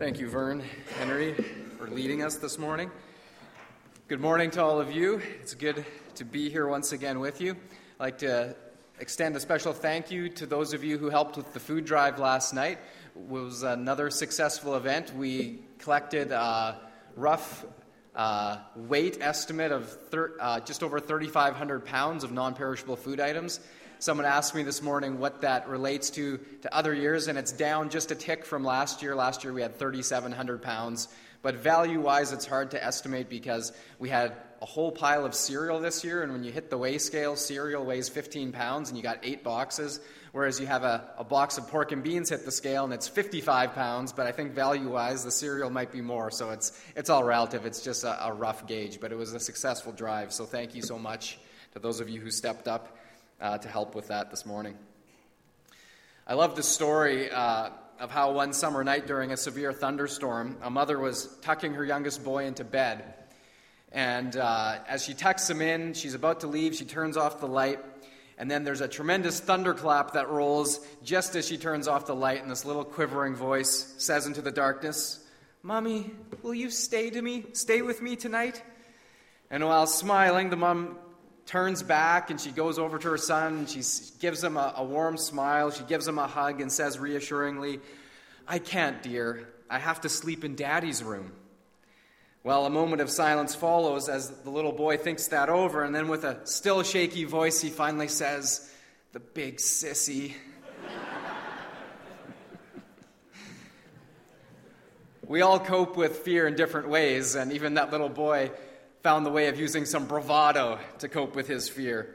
Thank you, Vern Henry, for leading us this morning. Good morning to all of you. It's good to be here once again with you. I'd like to extend a special thank you to those of you who helped with the food drive last night. It was another successful event. We collected a rough weight estimate of just over 3,500 pounds of non-perishable food items. Someone asked me this morning what that relates to other years, and it's down just a tick from last year. Last year we had 3,700 pounds, but value-wise it's hard to estimate because we had a whole pile of cereal this year, and when you hit the weigh scale, cereal weighs 15 pounds, and you got 8 boxes, whereas you have a box of pork and beans hit the scale, and it's 55 pounds, but I think value-wise the cereal might be more, so it's all relative. It's just a rough gauge, but it was a successful drive, so thank you so much to those of you who stepped up to help with that this morning. I love the story of how one summer night during a severe thunderstorm, a mother was tucking her youngest boy into bed. And as she tucks him in, she's about to leave, she turns off the light, and then there's a tremendous thunderclap that rolls just as she turns off the light, and this little quivering voice says into the darkness, "Mommy, will you stay with me tonight?" And while smiling, the mom turns back and she goes over to her son and she gives him a warm smile. She gives him a hug and says reassuringly, "I can't, dear. I have to sleep in Daddy's room." Well, a moment of silence follows as the little boy thinks that over, and then with a still shaky voice, he finally says, "The big sissy." We all cope with fear in different ways, and even that little boy found the way of using some bravado to cope with his fear.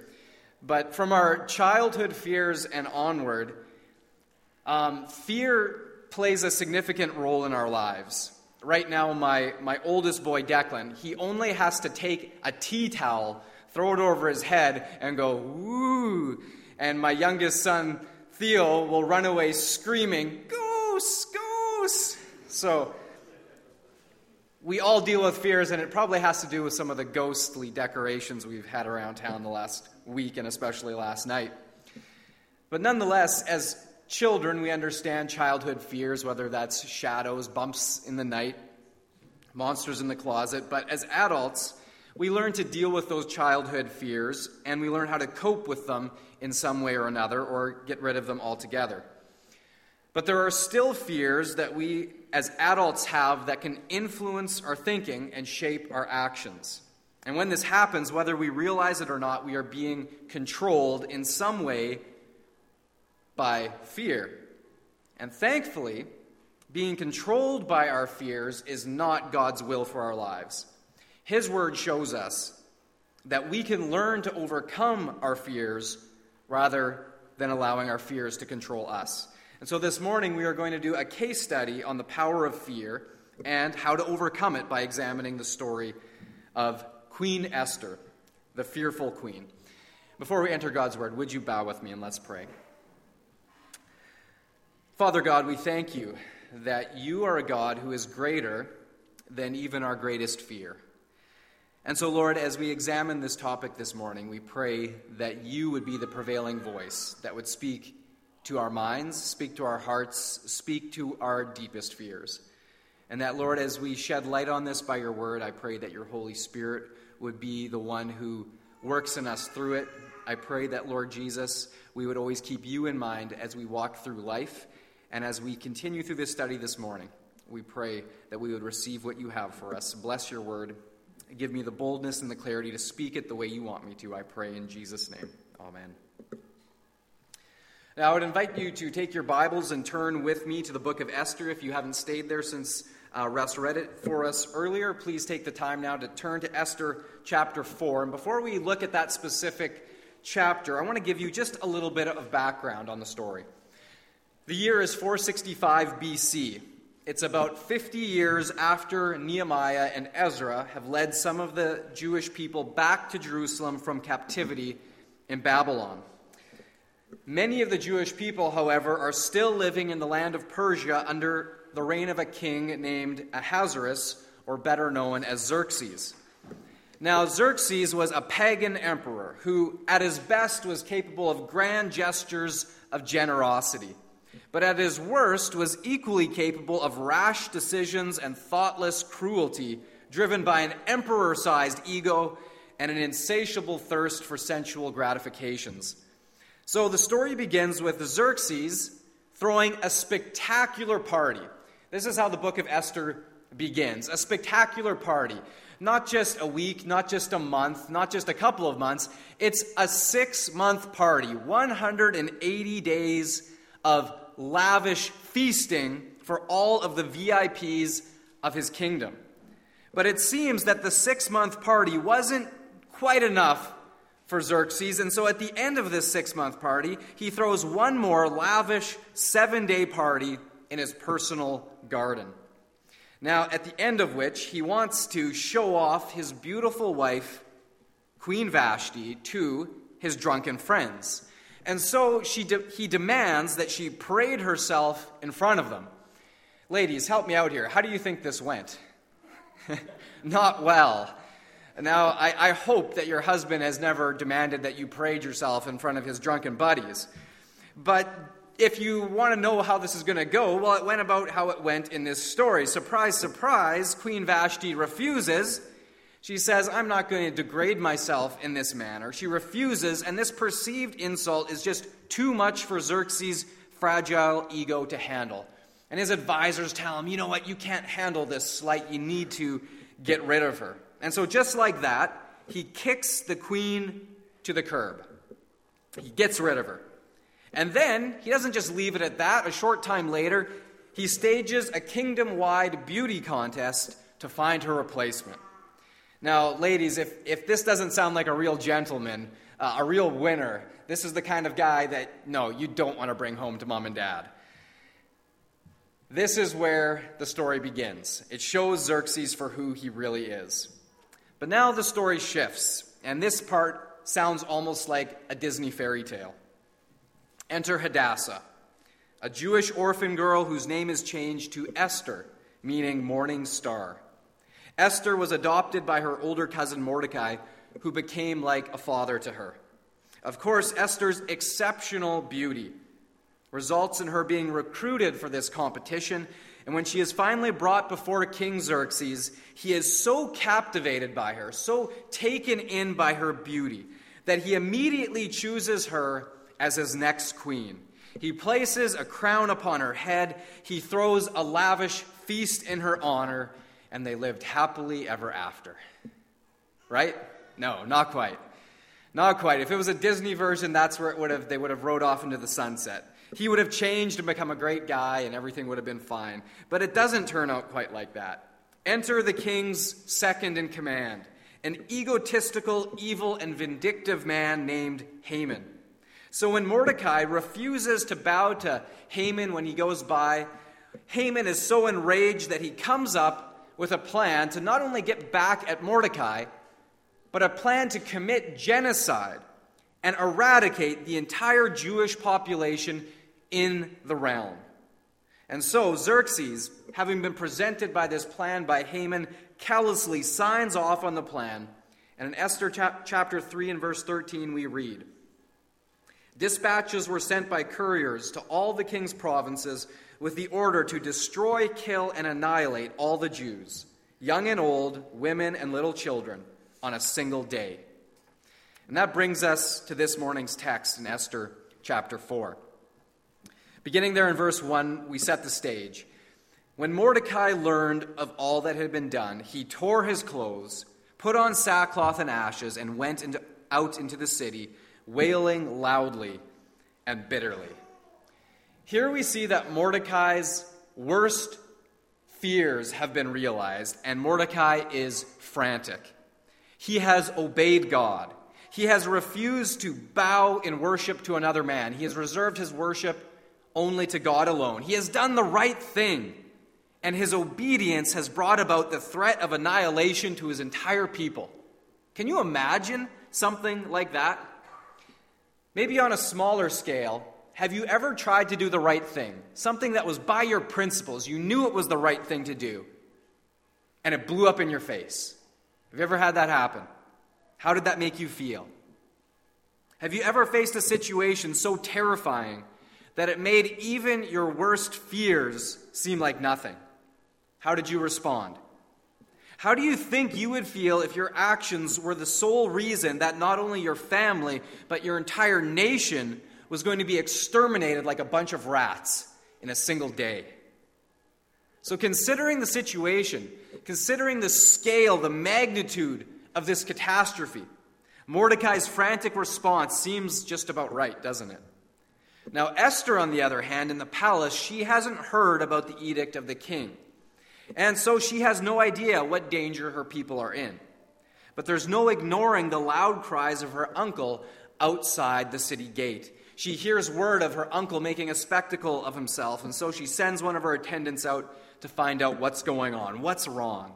But from our childhood fears and onward, fear plays a significant role in our lives. Right now, my oldest boy, Declan, he only has to take a tea towel, throw it over his head, and go, "Woo!" And my youngest son, Theo, will run away screaming, "Goose! Goose!" So we all deal with fears, and it probably has to do with some of the ghostly decorations we've had around town the last week and especially last night. But nonetheless, as children, we understand childhood fears, whether that's shadows, bumps in the night, monsters in the closet. But as adults, we learn to deal with those childhood fears, and we learn how to cope with them in some way or another, or get rid of them altogether. But there are still fears that we as adults have that can influence our thinking and shape our actions. And when this happens, whether we realize it or not, we are being controlled in some way by fear. And thankfully, being controlled by our fears is not God's will for our lives. His word shows us that we can learn to overcome our fears rather than allowing our fears to control us. And so this morning we are going to do a case study on the power of fear and how to overcome it by examining the story of Queen Esther, the fearful queen. Before we enter God's word, would you bow with me and let's pray. Father God, we thank you that you are a God who is greater than even our greatest fear. And so, Lord, as we examine this topic this morning, we pray that you would be the prevailing voice that would speak to our minds, speak to our hearts, speak to our deepest fears. And that, Lord, as we shed light on this by your word, I pray that your Holy Spirit would be the one who works in us through it. I pray that, Lord Jesus, we would always keep you in mind as we walk through life. And as we continue through this study this morning, we pray that we would receive what you have for us. Bless your word. Give me the boldness and the clarity to speak it the way you want me to, I pray in Jesus' name. Amen. Now, I would invite you to take your Bibles and turn with me to the book of Esther. If you haven't stayed there since Russ read it for us earlier, please take the time now to turn to Esther chapter 4. And before we look at that specific chapter, I want to give you just a little bit of background on the story. The year is 465 BC. It's about 50 years after Nehemiah and Ezra have led some of the Jewish people back to Jerusalem from captivity in Babylon. Many of the Jewish people, however, are still living in the land of Persia under the reign of a king named Ahasuerus, or better known as Xerxes. Now, Xerxes was a pagan emperor who, at his best, was capable of grand gestures of generosity. but at his worst was equally capable of rash decisions and thoughtless cruelty, driven by an emperor-sized ego and an insatiable thirst for sensual gratifications. So the story begins with Xerxes throwing a spectacular party. This is how the book of Esther begins, a spectacular party. Not just a week, not just a month, not just a couple of months. It's a 6-month party, 180 days of lavish feasting for all of the VIPs of his kingdom. But it seems that the 6-month party wasn't quite enough for Xerxes, and so at the end of this 6-month party, he throws one more lavish 7-day party in his personal garden. Now, at the end of which, he wants to show off his beautiful wife, Queen Vashti, to his drunken friends. And so he demands that she parade herself in front of them. Ladies, help me out here. How do you think this went? Not well. Now, I hope that your husband has never demanded that you parade yourself in front of his drunken buddies. But if you want to know how this is going to go, well, it went about how it went in this story. Surprise, surprise, Queen Vashti refuses. She says, I'm not going to degrade myself in this manner. She refuses, and this perceived insult is just too much for Xerxes' fragile ego to handle. And his advisors tell him, you know what, you can't handle this slight. You need to get rid of her. And so just like that, he kicks the queen to the curb. He gets rid of her. And then, he doesn't just leave it at that. A short time later, he stages a kingdom-wide beauty contest to find her replacement. Now, ladies, if this doesn't sound like a real gentleman, a real winner, this is the kind of guy that, no, you don't want to bring home to mom and dad. This is where the story begins. It shows Xerxes for who he really is. But now the story shifts, and this part sounds almost like a Disney fairy tale. Enter Hadassah, a Jewish orphan girl whose name is changed to Esther, meaning morning star. Esther was adopted by her older cousin Mordecai, who became like a father to her. Of course, Esther's exceptional beauty results in her being recruited for this competition, and when she is finally brought before King Xerxes, he is so captivated by her, so taken in by her beauty, that he immediately chooses her as his next queen. He places a crown upon her head, he throws a lavish feast in her honor, and they lived happily ever after. Right? No, not quite. Not quite. If it was a Disney version, that's where they would have rode off into the sunset. He would have changed and become a great guy, and everything would have been fine. But it doesn't turn out quite like that. Enter the king's second in command, an egotistical, evil, and vindictive man named Haman. So when Mordecai refuses to bow to Haman when he goes by, Haman is so enraged that he comes up with a plan to not only get back at Mordecai, but a plan to commit genocide and eradicate the entire Jewish population in the realm. And so Xerxes, having been presented by this plan by Haman, callously signs off on the plan. And in Esther chapter 3 and verse 13 we read, dispatches were sent by couriers to all the king's provinces with the order to destroy, kill, and annihilate all the Jews, young and old, women and little children, on a single day. And that brings us to this morning's text in Esther chapter 4. Beginning there in verse 1, we set the stage. When Mordecai learned of all that had been done, he tore his clothes, put on sackcloth and ashes, and went out into the city, wailing loudly and bitterly. Here we see that Mordecai's worst fears have been realized, and Mordecai is frantic. He has obeyed God. He has refused to bow in worship to another man. He has reserved his worship only to God alone. He has done the right thing, and his obedience has brought about the threat of annihilation to his entire people. Can you imagine something like that? Maybe on a smaller scale, have you ever tried to do the right thing? Something that was by your principles. You knew it was the right thing to do, and it blew up in your face. Have you ever had that happen? How did that make you feel? Have you ever faced a situation so terrifying that it made even your worst fears seem like nothing. How did you respond? How do you think you would feel if your actions were the sole reason that not only your family, but your entire nation was going to be exterminated like a bunch of rats in a single day? So considering the situation, considering the scale, the magnitude of this catastrophe, Mordecai's frantic response seems just about right, doesn't it? Now Esther, on the other hand, in the palace, she hasn't heard about the edict of the king. And so she has no idea what danger her people are in. But there's no ignoring the loud cries of her uncle outside the city gate. She hears word of her uncle making a spectacle of himself, and so she sends one of her attendants out to find out what's going on, what's wrong.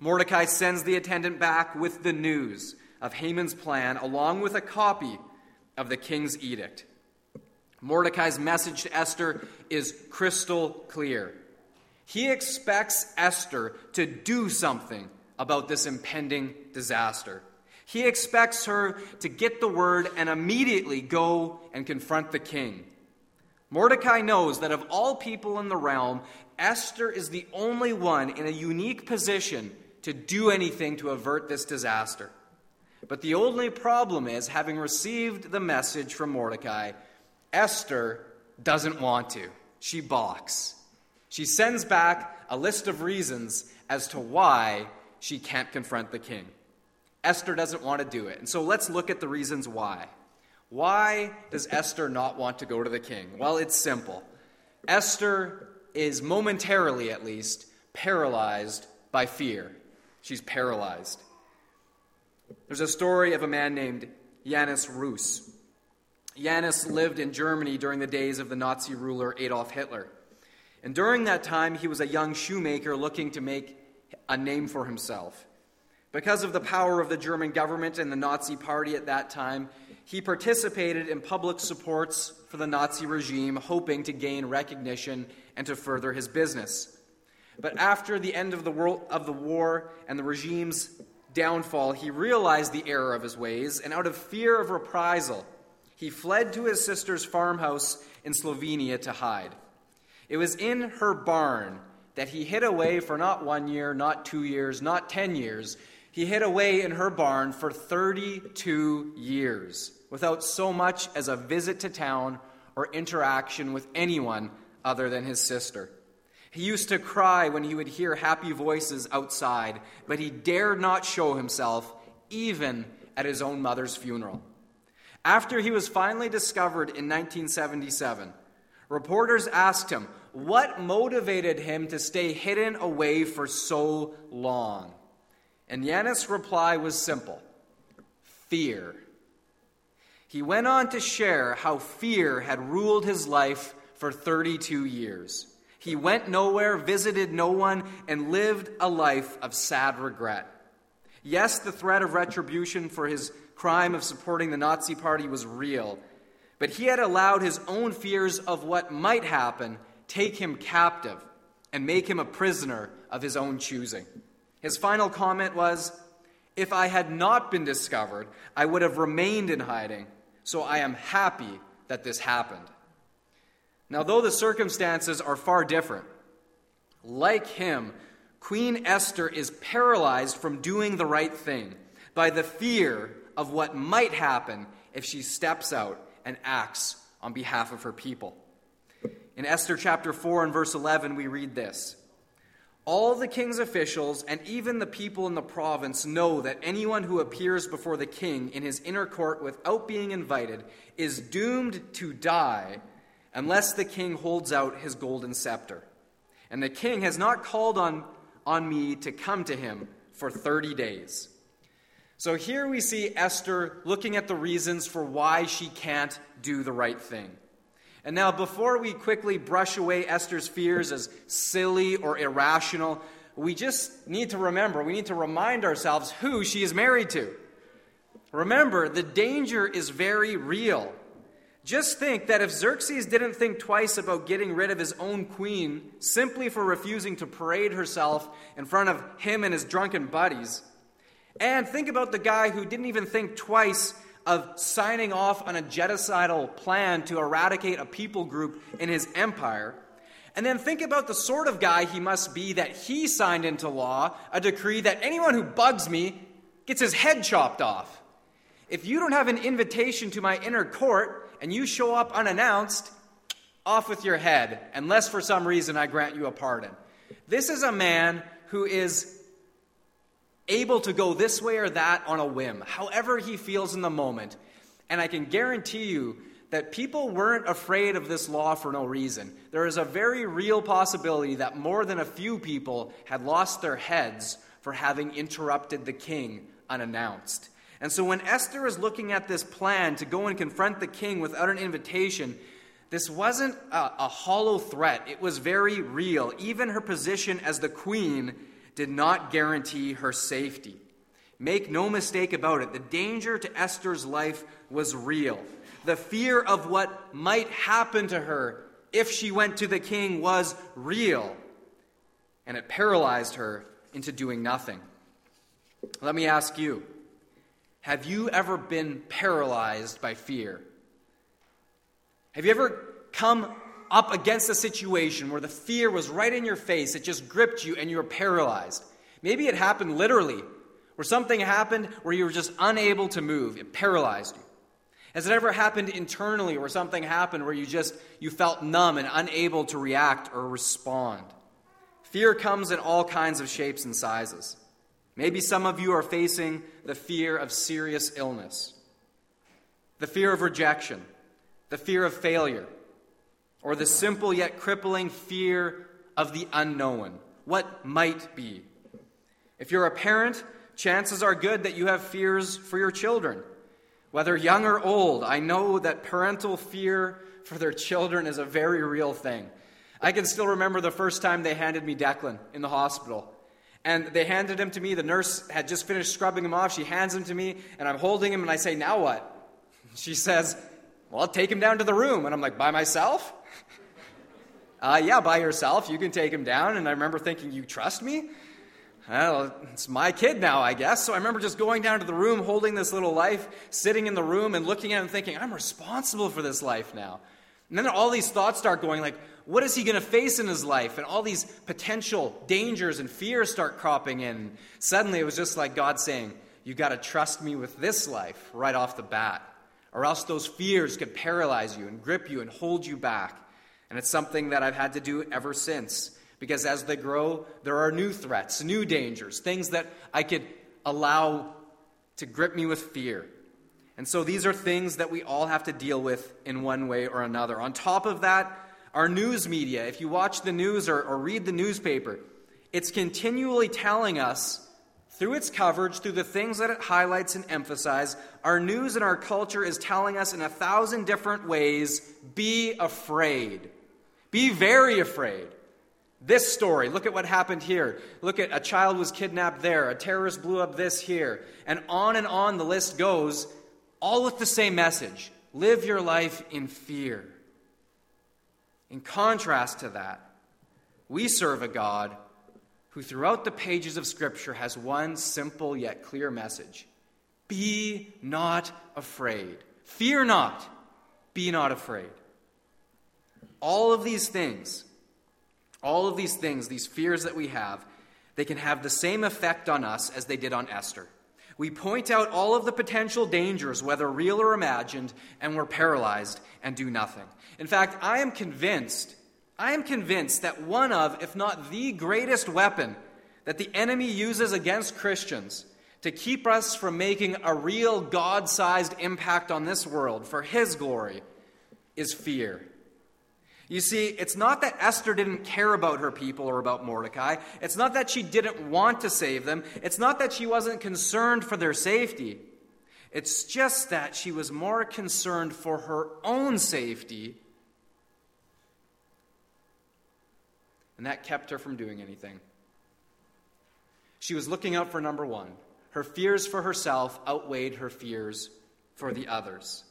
Mordecai sends the attendant back with the news of Haman's plan, along with a copy of the king's edict. Mordecai's message to Esther is crystal clear. He expects Esther to do something about this impending disaster. He expects her to get the word and immediately go and confront the king. Mordecai knows that of all people in the realm, Esther is the only one in a unique position to do anything to avert this disaster. But the only problem is, having received the message from Mordecai, Esther doesn't want to. She balks. She sends back a list of reasons as to why she can't confront the king. Esther doesn't want to do it. And so let's look at the reasons why. Why does Esther not want to go to the king? Well, it's simple. Esther is momentarily, at least, paralyzed by fear. She's paralyzed. There's a story of a man named Janusz Korczak. Janusz lived in Germany during the days of the Nazi ruler Adolf Hitler. And during that time, he was a young shoemaker looking to make a name for himself. Because of the power of the German government and the Nazi party at that time, he participated in public supports for the Nazi regime, hoping to gain recognition and to further his business. But after the end of the war and the regime's downfall, he realized the error of his ways, and out of fear of reprisal, he fled to his sister's farmhouse in Slovenia to hide. It was in her barn that he hid away for not 1 year, not 2 years, not 10 years. He hid away in her barn for 32 years without so much as a visit to town or interaction with anyone other than his sister. He used to cry when he would hear happy voices outside, but he dared not show himself even at his own mother's funeral. After he was finally discovered in 1977, reporters asked him what motivated him to stay hidden away for so long. And Janusz's reply was simple: fear. He went on to share how fear had ruled his life for 32 years. He went nowhere, visited no one, and lived a life of sad regret. Yes, the threat of retribution for his crime of supporting the Nazi Party was real, but he had allowed his own fears of what might happen take him captive and make him a prisoner of his own choosing. His final comment was, "If I had not been discovered, I would have remained in hiding, so I am happy that this happened." Now, though the circumstances are far different, like him, Queen Esther is paralyzed from doing the right thing by the fear of what might happen if she steps out and acts on behalf of her people. In Esther chapter 4 and verse 11, we read this: "All the king's officials and even the people in the province know that anyone who appears before the king in his inner court without being invited is doomed to die unless the king holds out his golden scepter. And the king has not called on me to come to him for 30 days. So here we see Esther looking at the reasons for why she can't do the right thing. And now, before we quickly brush away Esther's fears as silly or irrational, we just need to remember, we need to remind ourselves who she is married to. Remember, the danger is very real. Just think that if Xerxes didn't think twice about getting rid of his own queen simply for refusing to parade herself in front of him and his drunken buddies, and think about the guy who didn't even think twice of signing off on a genocidal plan to eradicate a people group in his empire. And then think about the sort of guy he must be that he signed into law a decree that anyone who bugs me gets his head chopped off. If you don't have an invitation to my inner court and you show up unannounced, off with your head, unless for some reason I grant you a pardon. This is a man who is able to go this way or that on a whim, however he feels in the moment. And I can guarantee you that people weren't afraid of this law for no reason. There is a very real possibility that more than a few people had lost their heads for having interrupted the king unannounced. And so when Esther is looking at this plan to go and confront the king without an invitation, this wasn't a hollow threat. It was very real. Even her position as the queen did not guarantee her safety. Make no mistake about it. The danger to Esther's life was real. The fear of what might happen to her if she went to the king was real, and it paralyzed her into doing nothing. Let me ask you, have you ever been paralyzed by fear? Have you ever come up against a situation where the fear was right in your face, it just gripped you and you were paralyzed? Maybe it happened literally, where something happened where you were just unable to move. It paralyzed you. Has it ever happened internally where something happened where you felt numb and unable to react or respond? Fear comes in all kinds of shapes and sizes. Maybe some of you are facing the fear of serious illness, the fear of rejection, the fear of failure, or the simple yet crippling fear of the unknown, what might be. If you're a parent, chances are good that you have fears for your children. Whether young or old, I know that parental fear for their children is a very real thing. I can still remember the first time they handed me Declan in the hospital. And they handed him to me. The nurse had just finished scrubbing him off. She hands him to me, and I'm holding him, and I say, "Now what?" She says, "Well, I'll take him down to the room." And I'm like, "By myself?" Yeah, by yourself. You can take him down. And I remember thinking, "You trust me? Well, it's my kid now, I guess." So I remember just going down to the room, holding this little life, sitting in the room and looking at him thinking, I'm responsible for this life now. And then all these thoughts start going like, what is he going to face in his life? And all these potential dangers and fears start cropping in. Suddenly it was just like God saying, you got to trust me with this life right off the bat, or else those fears could paralyze you and grip you and hold you back. And it's something that I've had to do ever since. Because as they grow, there are new threats, new dangers, things that I could allow to grip me with fear. And so these are things that we all have to deal with in one way or another. On top of that, our news media, if you watch the news or read the newspaper, it's continually telling us through its coverage, through the things that it highlights and emphasizes, our news and our culture is telling us in 1,000 different ways, be afraid. Be very afraid. This story, look at what happened here. Look at a child was kidnapped there. A terrorist blew up this here. And on the list goes, all with the same message. Live your life in fear. In contrast to that, we serve a God who throughout the pages of Scripture has one simple yet clear message. Be not afraid. Fear not. Be not afraid. All of these things, these fears that we have, they can have the same effect on us as they did on Esther. We point out all of the potential dangers, whether real or imagined, and we're paralyzed and do nothing. In fact, I am convinced that one of, if not the greatest weapon that the enemy uses against Christians to keep us from making a real God-sized impact on this world for his glory is fear. You see, it's not that Esther didn't care about her people or about Mordecai. It's not that she didn't want to save them. It's not that she wasn't concerned for their safety. It's just that she was more concerned for her own safety, and that kept her from doing anything. She was looking out for number one. Her fears for herself outweighed her fears for the others.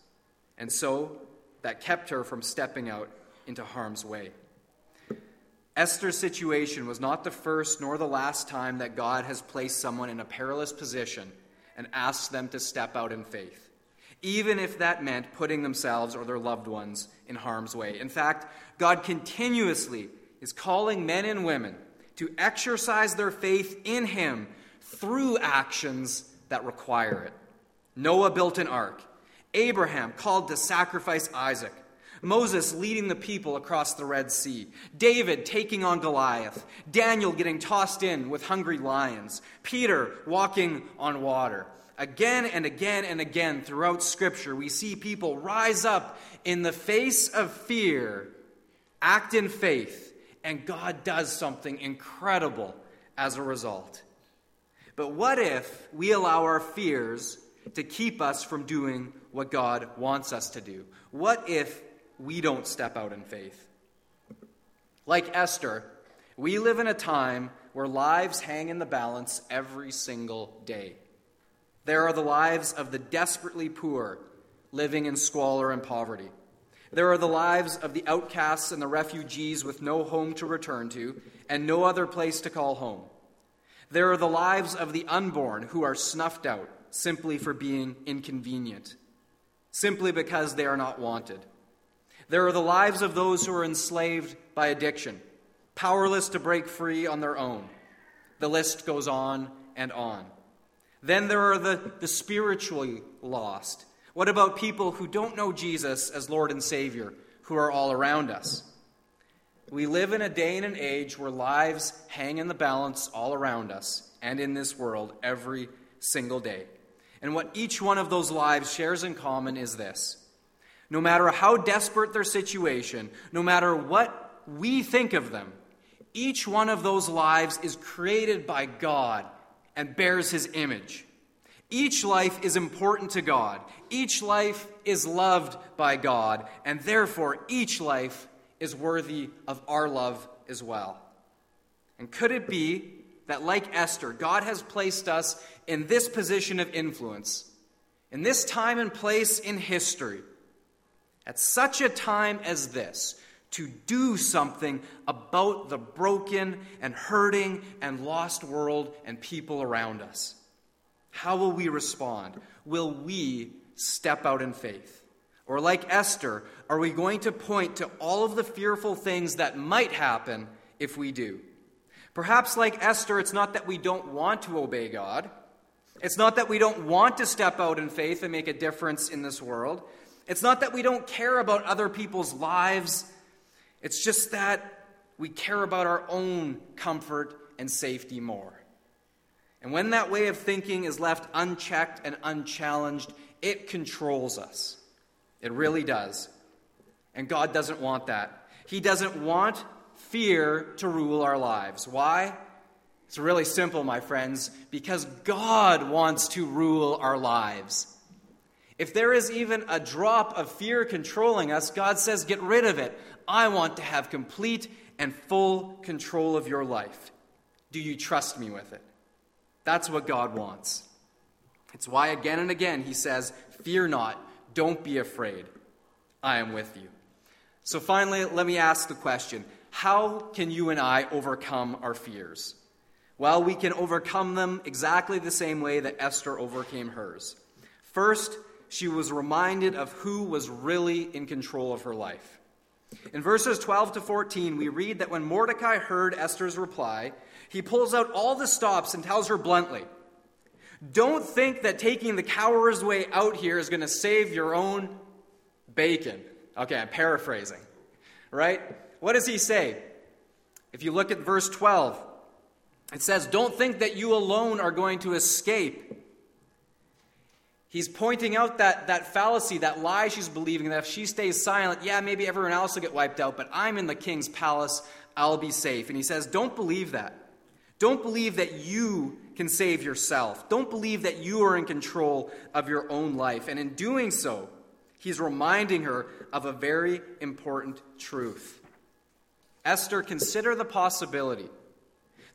And so that kept her from stepping out into harm's way. Esther's situation was not the first nor the last time that God has placed someone in a perilous position and asked them to step out in faith. even if that meant putting themselves or their loved ones in harm's way. In fact, God continuously is calling men and women to exercise their faith in him through actions that require it. Noah built an ark. Abraham called to sacrifice Isaac. Moses leading the people across the Red Sea. David taking on Goliath. Daniel getting tossed in with hungry lions. Peter walking on water. Again and again and again throughout Scripture, we see people rise up in the face of fear, act in faith, and God does something incredible as a result. But what if we allow our fears to keep us from doing what God wants us to do? What if we don't step out in faith? Like Esther, we live in a time where lives hang in the balance every single day. There are the lives of the desperately poor living in squalor and poverty. There are the lives of the outcasts and the refugees with no home to return to and no other place to call home. There are the lives of the unborn who are snuffed out simply for being inconvenient, simply because they are not wanted. There are the lives of those who are enslaved by addiction, powerless to break free on their own. The list goes on and on. Then there are the spiritually lost. What about people who don't know Jesus as Lord and Savior, who are all around us? We live in a day and an age where lives hang in the balance all around us and in this world every single day. And what each one of those lives shares in common is this. No matter how desperate their situation, no matter what we think of them, each one of those lives is created by God and bears his image. Each life is important to God. Each life is loved by God, and therefore each life is worthy of our love as well. And could it be that, like Esther, God has placed us in this position of influence, in this time and place in history, at such a time as this, to do something about the broken and hurting and lost world and people around us? How will we respond? Will we step out in faith? Or, like Esther, are we going to point to all of the fearful things that might happen if we do? Perhaps, like Esther, it's not that we don't want to obey God. It's not that we don't want to step out in faith and make a difference in this world. It's not that we don't care about other people's lives. It's just that we care about our own comfort and safety more. And when that way of thinking is left unchecked and unchallenged, it controls us. It really does. And God doesn't want that. He doesn't want fear to rule our lives. Why? It's really simple, my friends, because God wants to rule our lives. If there is even a drop of fear controlling us, God says, get rid of it. I want to have complete and full control of your life. Do you trust me with it? That's what God wants. It's why again and again he says, fear not, don't be afraid. I am with you. So finally, let me ask the question, how can you and I overcome our fears? Well, we can overcome them exactly the same way that Esther overcame hers. First, she was reminded of who was really in control of her life. In verses 12 to 14, we read that when Mordecai heard Esther's reply, he pulls out all the stops and tells her bluntly, don't think that taking the coward's way out here is going to save your own bacon. Okay, I'm paraphrasing, right? What does he say? If you look at verse 12, it says, don't think that you alone are going to escape. He's pointing out that fallacy, that lie she's believing, that if she stays silent, yeah, maybe everyone else will get wiped out, but I'm in the king's palace, I'll be safe. And he says, don't believe that. Don't believe that you can save yourself. Don't believe that you are in control of your own life. And in doing so, he's reminding her of a very important truth. Esther, consider the possibility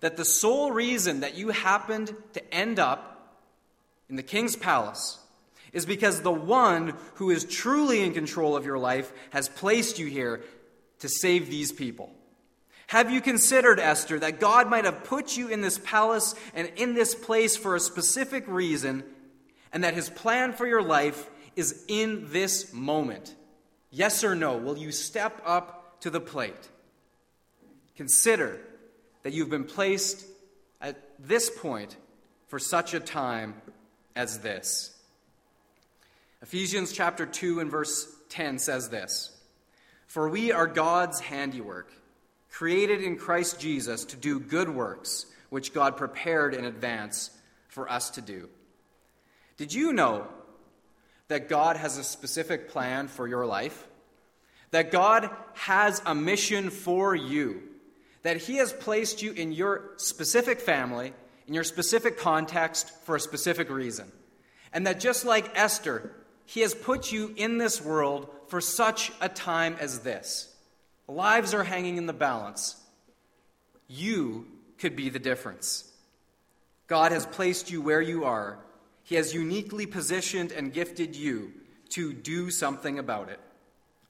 that the sole reason that you happened to end up in the king's palace is because the one who is truly in control of your life has placed you here to save these people. Have you considered, Esther, that God might have put you in this palace and in this place for a specific reason, and that his plan for your life is in this moment. Yes or no, will you step up to the plate? Consider that you've been placed at this point for such a time as this. Ephesians chapter 2 and verse 10 says this, "For we are God's handiwork, created in Christ Jesus to do good works, which God prepared in advance for us to do." Did you know that God has a specific plan for your life? That God has a mission for you? That He has placed you in your specific family, in your specific context, for a specific reason? And that just like Esther, He has put you in this world for such a time as this. Lives are hanging in the balance. You could be the difference. God has placed you where you are. He has uniquely positioned and gifted you to do something about it.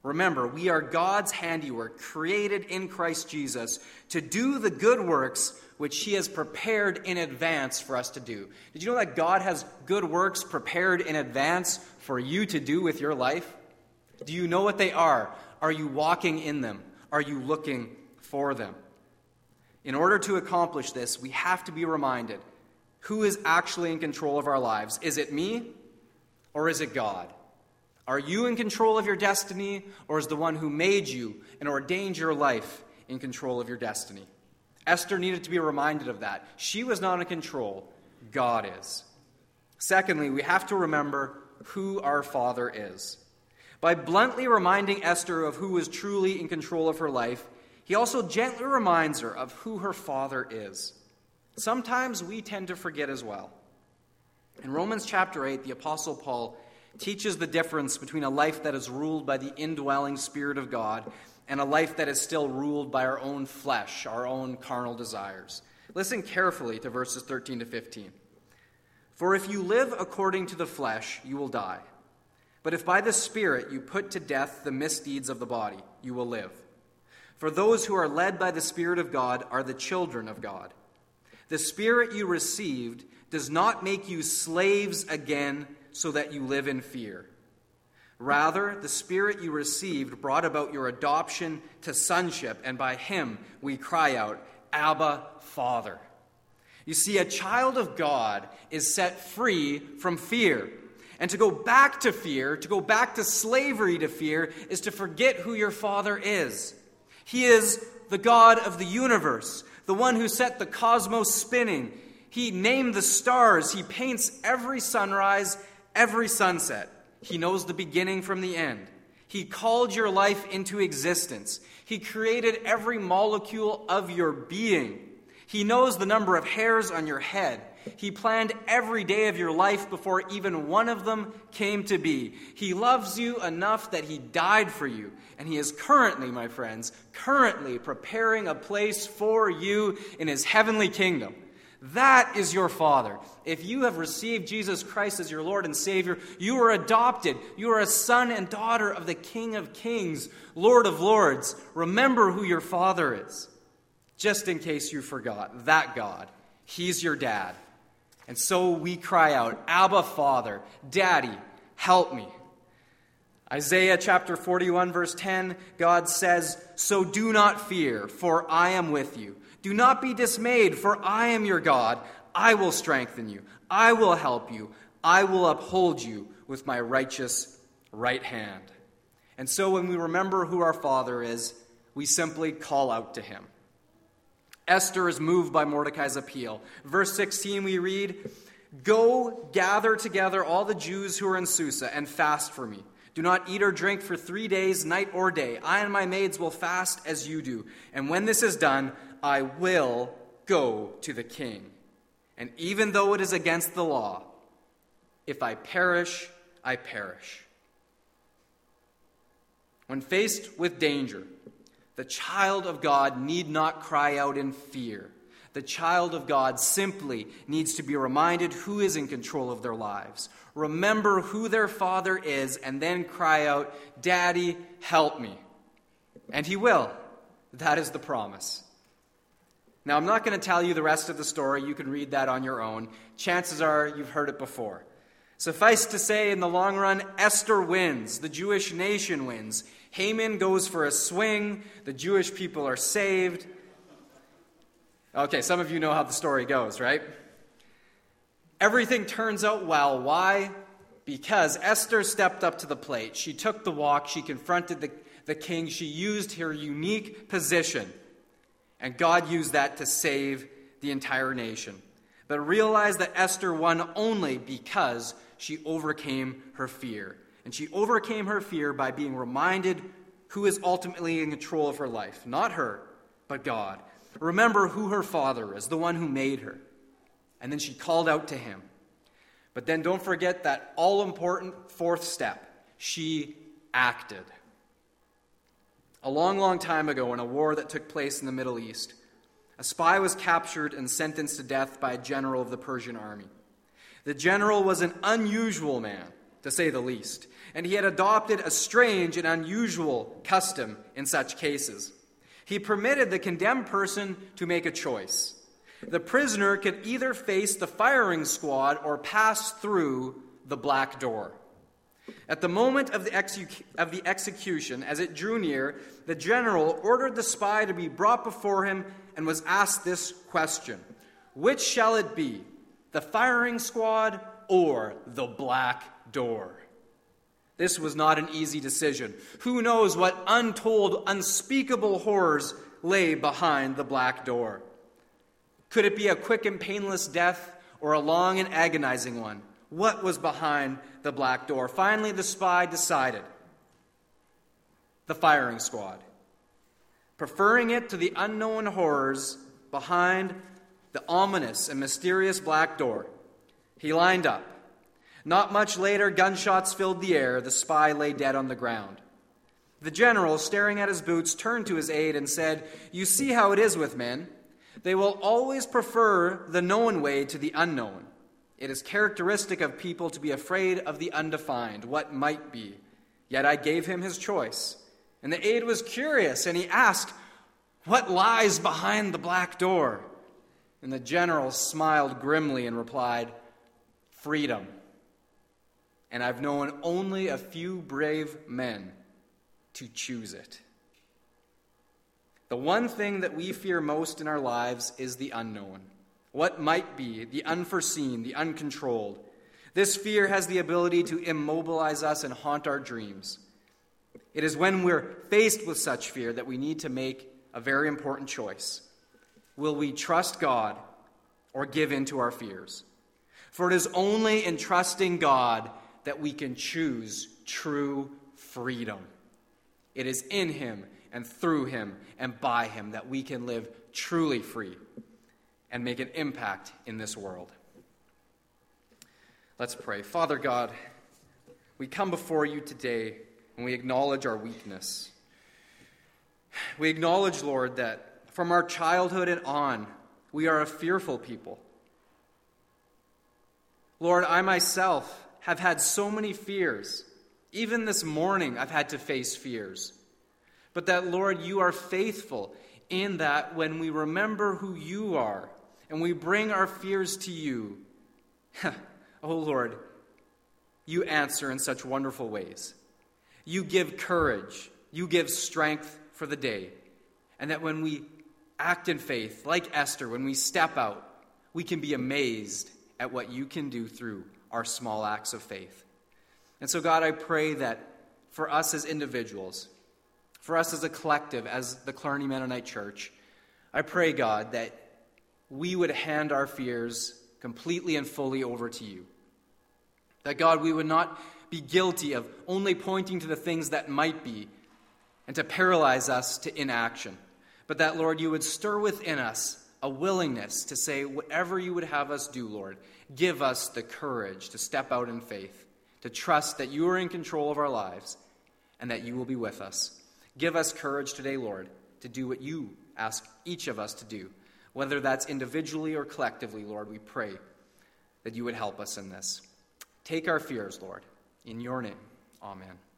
Remember, we are God's handiwork, created in Christ Jesus to do the good works which He has prepared in advance for us to do. Did you know that God has good works prepared in advance for you to do with your life? Do you know what they are? Are you walking in them? Are you looking for them? In order to accomplish this, we have to be reminded, who is actually in control of our lives? Is it me or is it God? Are you in control of your destiny, or is the one who made you and ordained your life in control of your destiny? Esther needed to be reminded of that. She was not in control. God is. Secondly, we have to remember who our Father is. By bluntly reminding Esther of who was truly in control of her life, He also gently reminds her of who her Father is. Sometimes we tend to forget as well. In Romans chapter 8, the Apostle Paul teaches the difference between a life that is ruled by the indwelling Spirit of God and a life that is still ruled by our own flesh, our own carnal desires. Listen carefully to verses 13 to 15. "For if you live according to the flesh, you will die. But if by the Spirit you put to death the misdeeds of the body, you will live. For those who are led by the Spirit of God are the children of God. The Spirit you received does not make you slaves again so that you live in fear. Rather, the Spirit you received brought about your adoption to sonship, and by Him we cry out, 'Abba, Father.'" You see, a child of God is set free from fear. And to go back to fear, to go back to slavery to fear, is to forget who your Father is. He is the God of the universe, the one who set the cosmos spinning. He named the stars. He paints every sunrise, every sunset. He knows the beginning from the end. He called your life into existence. He created every molecule of your being. He knows the number of hairs on your head. He planned every day of your life before even one of them came to be. He loves you enough that He died for you. And He is currently, my friends, preparing a place for you in His heavenly kingdom. That is your Father. If you have received Jesus Christ as your Lord and Savior, you are adopted. You are a son and daughter of the King of Kings, Lord of Lords. Remember who your Father is. Just in case you forgot, that God, He's your dad. And so we cry out, "Abba, Father, Daddy, help me." Isaiah chapter 41, verse 10, God says, "So do not fear, for I am with you. Do not be dismayed, for I am your God. I will strengthen you. I will help you. I will uphold you with my righteous right hand." And so when we remember who our Father is, we simply call out to Him. Esther is moved by Mordecai's appeal. Verse 16 we read, "Go gather together all the Jews who are in Susa and fast for me. Do not eat or drink for 3 days, night or day. I and my maids will fast as you do. And when this is done, I will go to the king. And even though it is against the law, if I perish, I perish." When faced with danger, the child of God need not cry out in fear. The child of God simply needs to be reminded who is in control of their lives. Remember who their Father is, and then cry out, "Daddy, help me." And He will. That is the promise. Now, I'm not going to tell you the rest of the story. You can read that on your own. Chances are you've heard it before. Suffice to say, in the long run, Esther wins. The Jewish nation wins. Haman goes for a swing. The Jewish people are saved. Okay, some of you know how the story goes, right? Everything turns out well. Why? Because Esther stepped up to the plate. She took the walk. She confronted the king. She used her unique position. And God used that to save the entire nation. But realize that Esther won only because she overcame her fear. And she overcame her fear by being reminded who is ultimately in control of her life. Not her, but God. Remember who her father is, the one who made her. And then she called out to him. But then don't forget that all-important fourth step. She acted. A long, long time ago, in a war that took place in the Middle East, a spy was captured and sentenced to death by a general of the Persian army. The general was an unusual man, to say the least, and he had adopted a strange and unusual custom in such cases. He permitted the condemned person to make a choice. The prisoner could either face the firing squad or pass through the black door. At the moment of the execution, as it drew near, the general ordered the spy to be brought before him and was asked this question: which shall it be, the firing squad or the black door? This was not an easy decision. Who knows what untold, unspeakable horrors lay behind the black door? Could it be a quick and painless death or a long and agonizing one? What was behind the black door? Finally, the spy decided: the firing squad, preferring it to the unknown horrors behind the ominous and mysterious black door. He lined up. Not much later, gunshots filled the air. The spy lay dead on the ground. The general, staring at his boots, turned to his aide and said, "You see how it is with men. They will always prefer the known way to the unknown. It is characteristic of people to be afraid of the undefined, what might be. Yet I gave him his choice." And the aide was curious, and he asked, "What lies behind the black door?" And the general smiled grimly and replied, "Freedom. And I've known only a few brave men to choose it." The one thing that we fear most in our lives is the unknown. What might be, the unforeseen, the uncontrolled. This fear has the ability to immobilize us and haunt our dreams. It is when we're faced with such fear that we need to make a very important choice. Will we trust God or give in to our fears? For it is only in trusting God that we can choose true freedom. It is in him and through him and by him that we can live truly free and make an impact in this world. Let's pray. Father God, we come before you today and we acknowledge our weakness. We acknowledge, Lord, that from our childhood and on, we are a fearful people. Lord, I myself have had so many fears. Even this morning, I've had to face fears. But that, Lord, you are faithful in that when we remember who you are and we bring our fears to you, oh Lord, you answer in such wonderful ways. You give courage. You give strength for the day. And that when we act in faith, like Esther, when we step out, we can be amazed at what you can do through our small acts of faith. And so, God, I pray that for us as individuals, for us as a collective, as the Clarny Mennonite Church, I pray, God, that we would hand our fears completely and fully over to you. That, God, we would not be guilty of only pointing to the things that might be and to paralyze us to inaction. But that, Lord, you would stir within us a willingness to say, whatever you would have us do, Lord, give us the courage to step out in faith, to trust that you are in control of our lives and that you will be with us. Give us courage today, Lord, to do what you ask each of us to do. Whether that's individually or collectively, Lord, we pray that you would help us in this. Take our fears, Lord. In your name, amen.